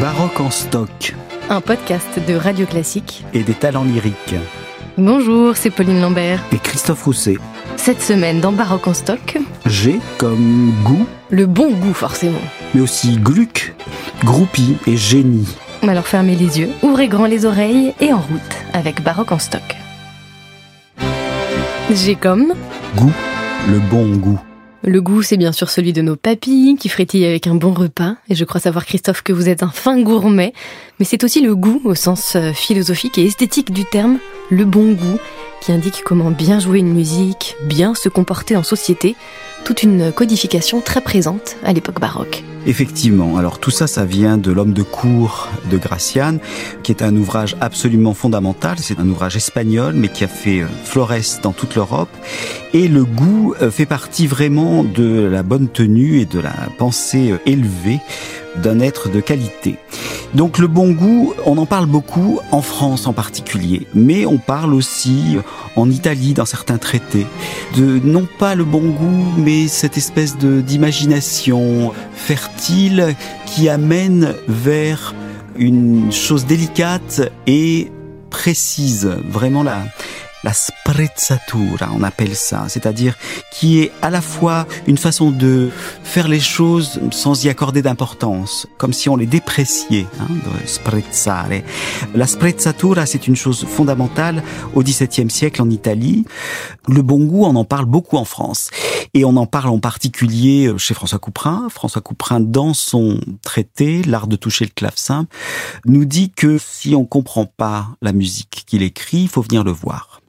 Baroque en stock. Un podcast de Radio Classique et des talents lyriques. Bonjour, c'est Pauline Lambert et Christophe Rousset. Cette semaine dans Baroque en stock, j'ai comme goût, le bon goût forcément, mais aussi Gluck, groupie et génie. Alors fermez les yeux, ouvrez grand les oreilles et en route avec Baroque en stock. J'ai comme goût, le bon goût. Le goût, c'est bien sûr celui de nos papilles qui frétillent avec un bon repas. Et je crois savoir, Christophe, que vous êtes un fin gourmet. Mais c'est aussi le goût, au sens philosophique et esthétique du terme, le bon goût, qui indique comment bien jouer une musique, bien se comporter en société. Toute une codification très présente à l'époque baroque. Effectivement, alors tout ça, ça vient de L'homme de cour de Gracian, qui est un ouvrage absolument fondamental. C'est un ouvrage espagnol, mais qui a fait florès dans toute l'Europe. Et le goût fait partie vraiment de la bonne tenue et de la pensée élevée d'un être de qualité. Donc le bon goût, on en parle beaucoup, en France en particulier, mais on parle aussi en Italie, dans certains traités, de non pas le bon goût, mais cette espèce d'imagination fertile qui amène vers une chose délicate et précise, vraiment la sprezzatura, on appelle ça, c'est-à-dire qui est à la fois une façon de faire les choses sans y accorder d'importance, comme si on les dépréciait, de sprezzare. La sprezzatura, c'est une chose fondamentale au XVIIe siècle en Italie. Le bon goût, on en parle beaucoup en France. Et on en parle en particulier chez François Couperin. François Couperin, dans son traité, L'art de toucher le clavecin, nous dit que si on comprend pas la musique qu'il écrit, il faut venir le voir.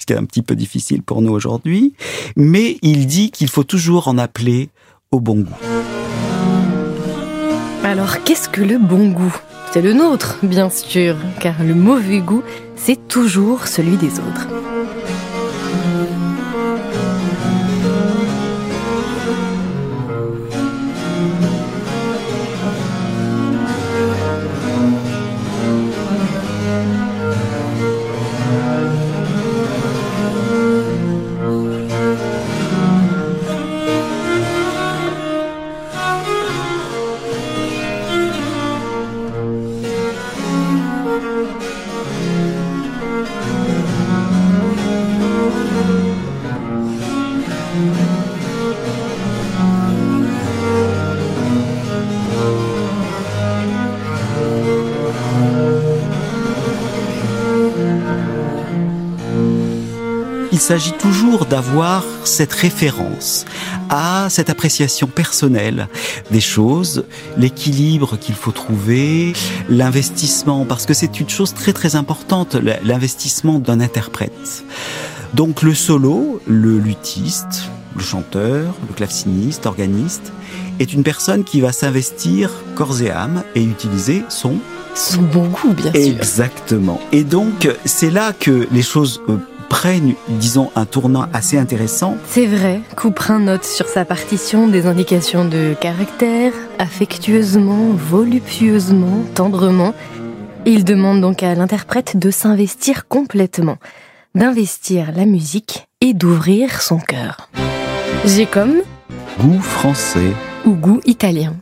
Ce qui est un petit peu difficile pour nous aujourd'hui. Mais il dit qu'il faut toujours en appeler au bon goût. Alors, qu'est-ce que le bon goût ? C'est le nôtre, bien sûr, car le mauvais goût, c'est toujours celui des autres. Il s'agit toujours d'avoir cette référence à cette appréciation personnelle des choses, l'équilibre qu'il faut trouver, l'investissement, parce que c'est une chose très très importante, l'investissement d'un interprète. Donc le solo, le luthiste, le chanteur, le claveciniste, organiste, est une personne qui va s'investir corps et âme et utiliser son bon goût, bien sûr. Exactement. Et donc c'est là que les choses prennent, disons, un tournant assez intéressant. C'est vrai, Couperin note sur sa partition des indications de caractère, affectueusement, voluptueusement, tendrement. Il demande donc à l'interprète de s'investir complètement, d'investir la musique et d'ouvrir son cœur. J'ai comme goût français ou goût italien.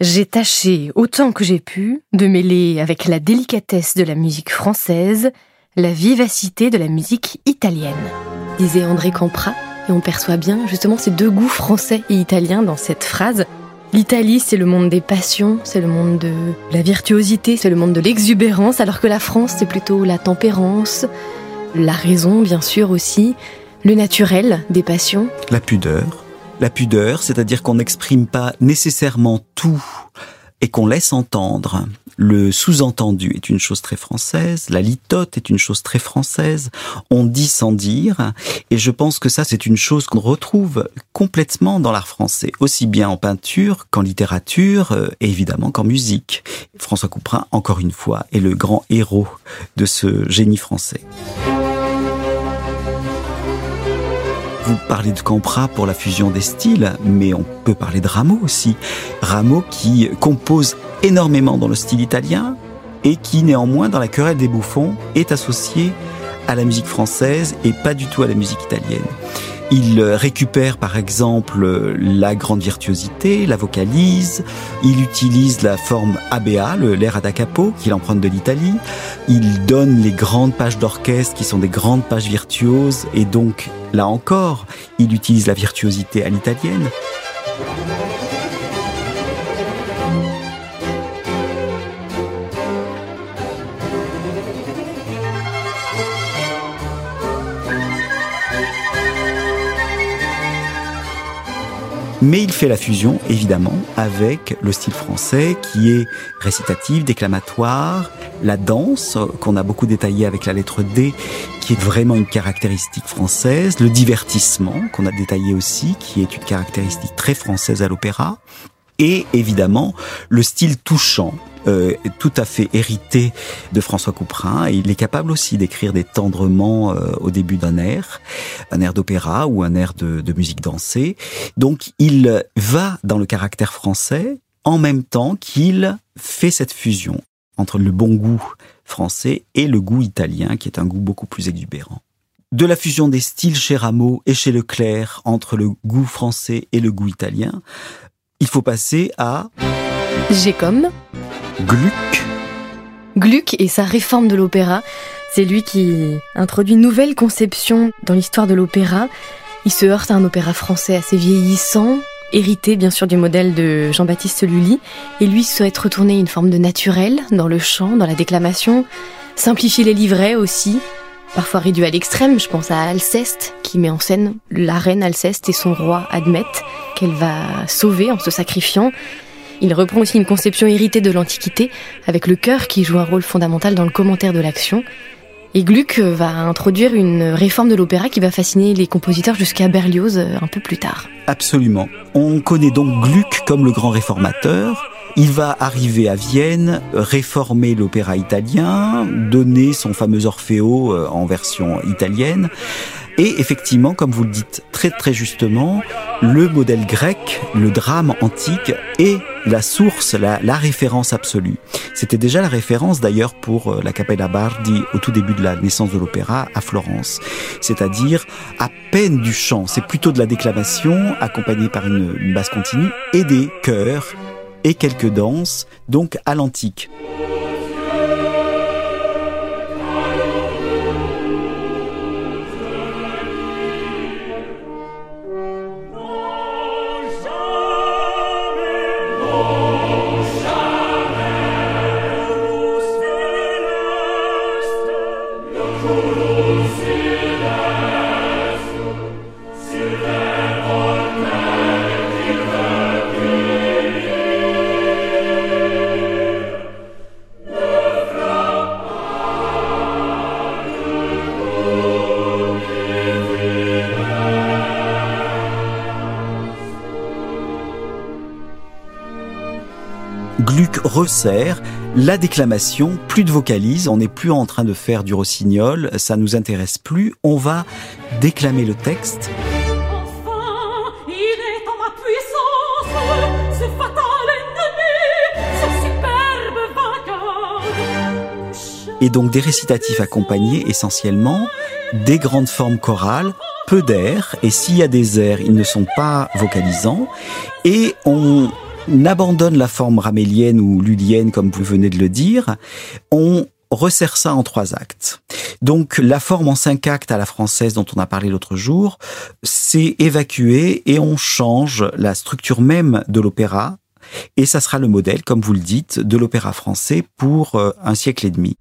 J'ai tâché, autant que j'ai pu, de mêler avec la délicatesse de la musique française la vivacité de la musique italienne, disait André Campra. Et on perçoit bien justement ces deux goûts français et italiens dans cette phrase. L'Italie, c'est le monde des passions, c'est le monde de la virtuosité, c'est le monde de l'exubérance, alors que la France, c'est plutôt la tempérance, la raison bien sûr aussi, le naturel des passions. La pudeur, c'est-à-dire qu'on n'exprime pas nécessairement tout et qu'on laisse entendre. Le sous-entendu est une chose très française, la litote est une chose très française, on dit sans dire, et je pense que ça c'est une chose qu'on retrouve complètement dans l'art français, aussi bien en peinture qu'en littérature, et évidemment qu'en musique. François Couperin, encore une fois, est le grand héros de ce génie français. Vous parlez de Campra pour la fusion des styles, mais on peut parler de Rameau aussi. Rameau qui compose énormément dans le style italien et qui néanmoins dans la Querelle des Bouffons est associé à la musique française et pas du tout à la musique italienne. Il récupère par exemple la grande virtuosité, la vocalise, il utilise la forme ABA, l'air ad capo qu'il emprunte de l'Italie, il donne les grandes pages d'orchestre qui sont des grandes pages virtuoses et donc, là encore, il utilise la virtuosité à l'italienne. Mais il fait la fusion, évidemment, avec le style français qui est récitatif, déclamatoire, la danse, qu'on a beaucoup détaillée avec la lettre D, qui est vraiment une caractéristique française, le divertissement, qu'on a détaillé aussi, qui est une caractéristique très française à l'opéra, et évidemment, le style touchant, tout à fait hérité de François Couperin, et il est capable aussi d'écrire des tendrements au début d'un air d'opéra ou un air de musique dansée. Donc il va dans le caractère français en même temps qu'il fait cette fusion entre le bon goût français et le goût italien, qui est un goût beaucoup plus exubérant. De la fusion des styles chez Rameau et chez Leclerc entre le goût français et le goût italien, il faut passer à... J'ai comme... Gluck. Gluck et sa réforme de l'opéra, c'est lui qui introduit une nouvelle conception dans l'histoire de l'opéra. Il se heurte à un opéra français assez vieillissant, hérité bien sûr du modèle de Jean-Baptiste Lully, et lui souhaite retourner une forme de naturel dans le chant, dans la déclamation, simplifier les livrets aussi, parfois réduit à l'extrême, je pense à Alceste, qui met en scène la reine Alceste et son roi Admète, qu'elle va sauver en se sacrifiant. Il reprend aussi une conception héritée de l'Antiquité, avec le chœur qui joue un rôle fondamental dans le commentaire de l'action. Et Gluck va introduire une réforme de l'opéra qui va fasciner les compositeurs jusqu'à Berlioz un peu plus tard. Absolument. On connaît donc Gluck comme le grand réformateur. Il va arriver à Vienne, réformer l'opéra italien, donner son fameux Orfeo en version italienne. Et effectivement, comme vous le dites très très justement, le modèle grec, le drame antique est la source, la référence absolue. C'était déjà la référence d'ailleurs pour la Cappella Bardi au tout début de la naissance de l'opéra à Florence. C'est-à-dire à peine du chant, c'est plutôt de la déclamation accompagnée par une basse continue et des chœurs et quelques danses, donc à l'antique. Gluck resserre la déclamation, plus de vocalise, on n'est plus en train de faire du rossignol, ça nous intéresse plus, on va déclamer le texte. Et donc des récitatifs accompagnés essentiellement des grandes formes chorales, peu d'airs, et s'il y a des airs, ils ne sont pas vocalisants, et on n'abandonne la forme ramélienne ou lullienne, comme vous venez de le dire, on resserre ça en 3 actes. Donc, la forme en 5 actes à la française dont on a parlé l'autre jour, c'est évacué et on change la structure même de l'opéra et ça sera le modèle, comme vous le dites, de l'opéra français pour 1 siècle et demi.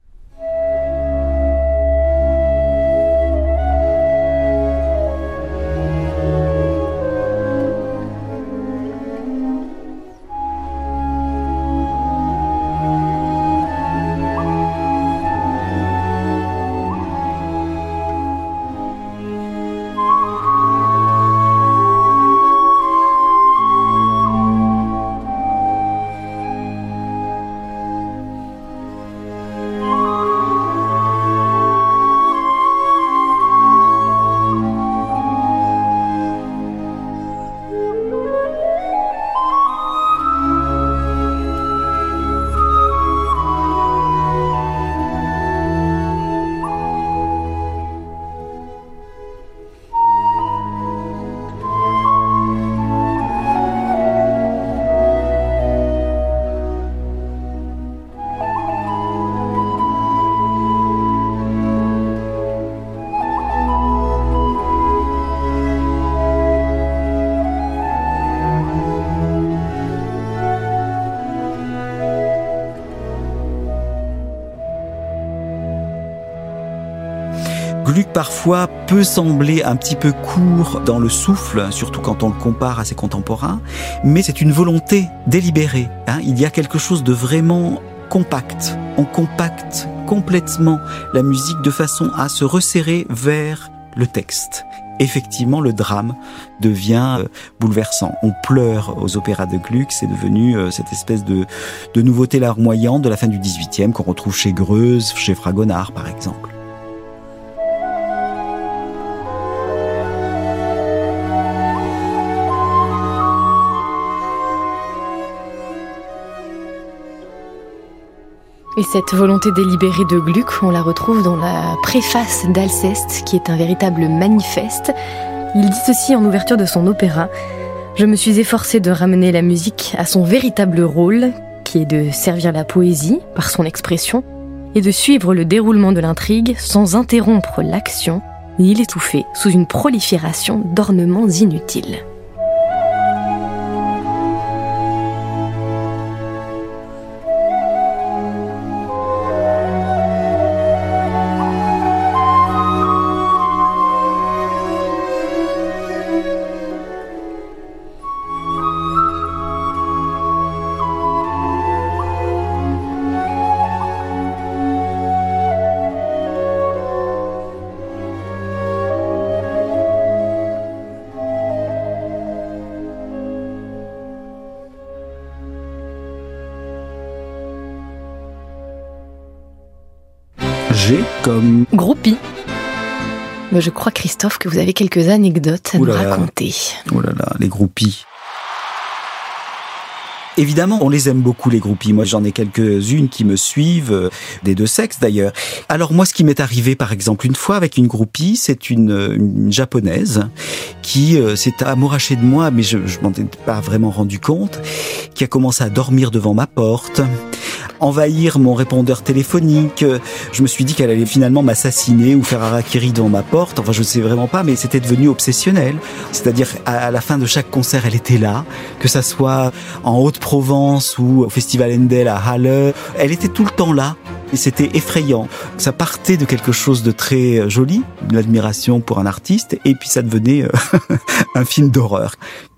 Gluck parfois peut sembler un petit peu court dans le souffle, surtout quand on le compare à ses contemporains, mais c'est une volonté délibérée. Il y a quelque chose de vraiment compact. On compacte complètement la musique de façon à se resserrer vers le texte. Effectivement, le drame devient bouleversant. On pleure aux opéras de Gluck, c'est devenu cette espèce de nouveauté larmoyante de la fin du XVIIIe qu'on retrouve chez Greuze, chez Fragonard par exemple. Et cette volonté délibérée de Gluck, on la retrouve dans la préface d'Alceste, qui est un véritable manifeste. Il dit ceci en ouverture de son opéra : « Je me suis efforcé de ramener la musique à son véritable rôle, qui est de servir la poésie par son expression, et de suivre le déroulement de l'intrigue sans interrompre l'action, ni l'étouffer sous une prolifération d'ornements inutiles. » Comme groupie. Mais je crois, Christophe, que vous avez quelques anecdotes à nous raconter. Oh là là, les groupies. Évidemment, on les aime beaucoup, les groupies. Moi, j'en ai quelques-unes qui me suivent, des deux sexes d'ailleurs. Alors moi, ce qui m'est arrivé, par exemple, une fois avec une groupie, c'est une japonaise qui s'est amourachée de moi, mais je m'en étais pas vraiment rendu compte, qui a commencé à dormir devant ma porte, envahir mon répondeur téléphonique. Je me suis dit qu'elle allait finalement m'assassiner ou faire harakiri devant ma porte. Enfin, je ne sais vraiment pas, mais c'était devenu obsessionnel. C'est-à-dire, à la fin de chaque concert, elle était là, que ça soit en Haute-Provence ou au Festival Endel à Halle. Elle était tout le temps là. Et c'était effrayant. Ça partait de quelque chose de très joli, l'admiration pour un artiste, et puis ça devenait un film d'horreur.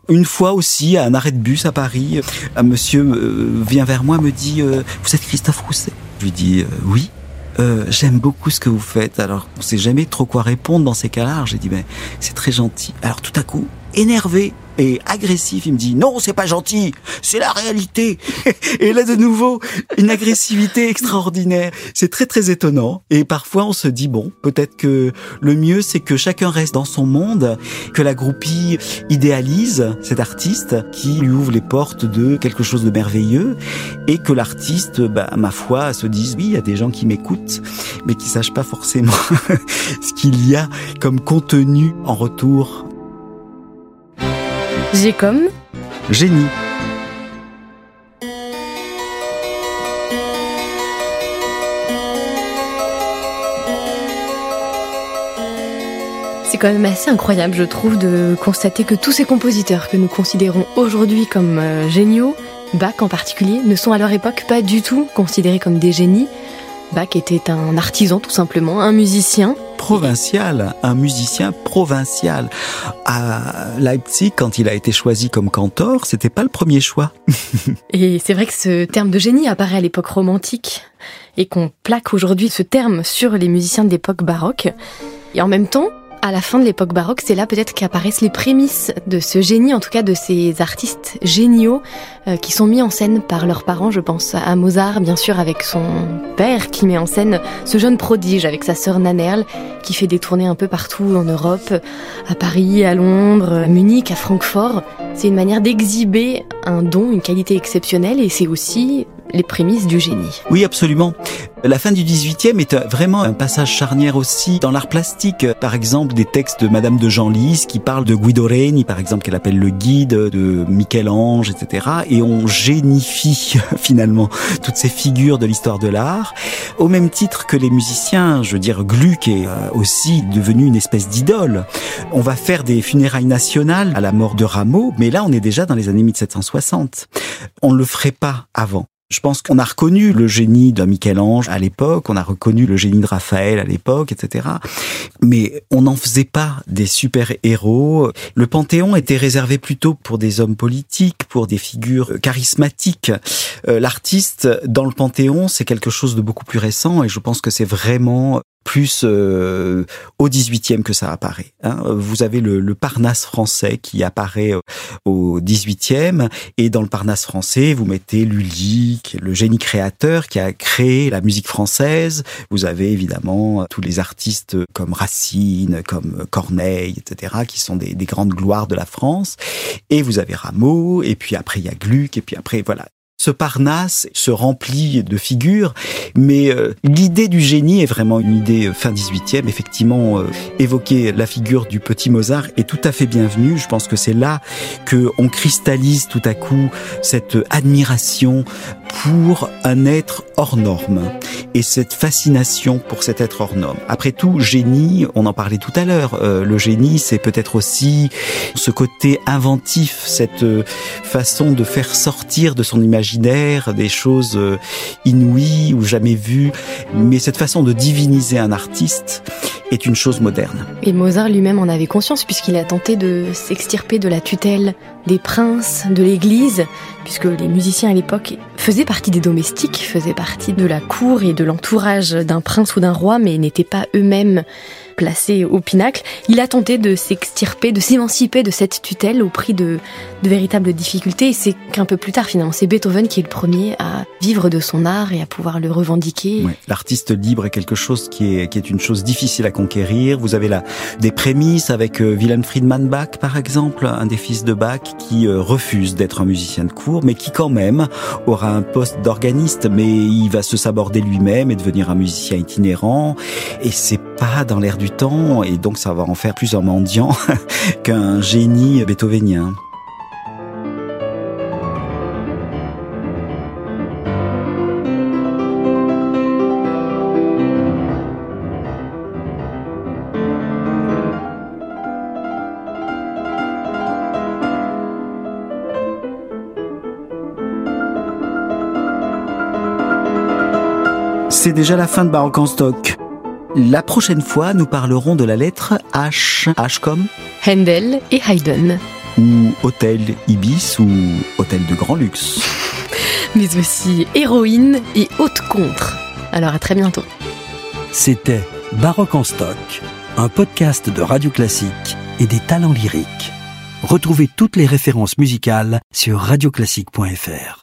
Une fois aussi, à un arrêt de bus à Paris, un monsieur vient vers moi, me dit « Vous êtes Christophe Rousset ?» Je lui dis « Oui, j'aime beaucoup ce que vous faites. » Alors, on ne sait jamais trop quoi répondre dans ces cas-là. J'ai dit « Mais c'est très gentil. » Alors, tout à coup, énervé et agressif, il me dit « Non, c'est pas gentil, c'est la réalité !» Et là, de nouveau, une agressivité extraordinaire. C'est très, très étonnant. Et parfois, on se dit « Bon, peut-être que le mieux, c'est que chacun reste dans son monde, que la groupie idéalise cet artiste qui lui ouvre les portes de quelque chose de merveilleux et que l'artiste, ma foi, se dise « Oui, il y a des gens qui m'écoutent, mais qui ne sachent pas forcément ce qu'il y a comme contenu en retour. » J'ai comme génie. C'est quand même assez incroyable, je trouve, de constater que tous ces compositeurs que nous considérons aujourd'hui comme géniaux, Bach en particulier, ne sont à leur époque pas du tout considérés comme des génies. Bach était un artisan, tout simplement, un musicien. Provincial, un musicien provincial. À Leipzig, quand il a été choisi comme cantor, c'était pas le premier choix. Et c'est vrai que ce terme de génie apparaît à l'époque romantique et qu'on plaque aujourd'hui ce terme sur les musiciens de l'époque baroque. Et en même temps, à la fin de l'époque baroque, c'est là peut-être qu'apparaissent les prémices de ce génie, en tout cas de ces artistes géniaux qui sont mis en scène par leurs parents. Je pense à Mozart, bien sûr, avec son père qui met en scène ce jeune prodige avec sa sœur Nannerl, qui fait des tournées un peu partout en Europe, à Paris, à Londres, à Munich, à Francfort. C'est une manière d'exhiber un don, une qualité exceptionnelle, et c'est aussi les prémices du génie. Oui, absolument. La fin du XVIIIe est vraiment un passage charnière aussi dans l'art plastique. Par exemple, des textes de Madame de Genlis qui parlent de Guido Reni, par exemple, qu'elle appelle le guide de Michel-Ange, etc. Et on génifie finalement toutes ces figures de l'histoire de l'art. Au même titre que les musiciens, je veux dire, Gluck est aussi devenu une espèce d'idole. On va faire des funérailles nationales à la mort de Rameau, mais là on est déjà dans les années 1760. On ne le ferait pas avant. Je pense qu'on a reconnu le génie de Michel-Ange à l'époque, on a reconnu le génie de Raphaël à l'époque, etc. Mais on n'en faisait pas des super-héros. Le Panthéon était réservé plutôt pour des hommes politiques, pour des figures charismatiques. L'artiste dans le Panthéon, c'est quelque chose de beaucoup plus récent et je pense que c'est vraiment plus au 18e que ça apparaît. Hein. Vous avez le Parnasse français qui apparaît au 18e, et dans le Parnasse français, vous mettez Lully, qui est le génie créateur, qui a créé la musique française. Vous avez évidemment tous les artistes comme Racine, comme Corneille, etc., qui sont des grandes gloires de la France. Et vous avez Rameau, et puis après il y a Gluck, et puis après, voilà. Ce Parnasse se remplit de figures, mais l'idée du génie est vraiment une idée fin 18e. Effectivement, évoquer la figure du petit Mozart est tout à fait bienvenue. Je pense que c'est là qu'on cristallise tout à coup cette admiration pour un être hors norme et cette fascination pour cet être hors norme. Après tout, génie, on en parlait tout à l'heure, le génie, c'est peut-être aussi ce côté inventif, cette façon de faire sortir de son imaginaire des choses inouïes ou jamais vues, mais cette façon de diviniser un artiste est une chose moderne. Et Mozart lui-même en avait conscience puisqu'il a tenté de s'extirper de la tutelle des princes, de l'église, puisque les musiciens à l'époque faisaient partie des domestiques, faisaient partie de la cour et de l'entourage d'un prince ou d'un roi, mais n'étaient pas eux-mêmes placé au pinacle. Il a tenté de s'extirper, de s'émanciper de cette tutelle au prix de véritables difficultés. Et c'est qu'un peu plus tard, finalement, c'est Beethoven qui est le premier à vivre de son art et à pouvoir le revendiquer. Oui, l'artiste libre est quelque chose qui est une chose difficile à conquérir. Vous avez là des prémices avec Wilhelm Friedemann Bach, par exemple, un des fils de Bach qui refuse d'être un musicien de cour, mais qui quand même aura un poste d'organiste. Mais il va se saborder lui-même et devenir un musicien itinérant. Et c'est pas dans l'air du temps, et donc ça va en faire plus un mendiant qu'un génie beethovenien. C'est déjà la fin de Baroque en Stock. La prochaine fois, nous parlerons de la lettre H. H comme Handel et Haydn. Ou hôtel Ibis ou hôtel de grand luxe. Mais aussi héroïne et haute contre. Alors à très bientôt. C'était Baroque en Stock, un podcast de Radio Classique et des talents lyriques. Retrouvez toutes les références musicales sur radioclassique.fr.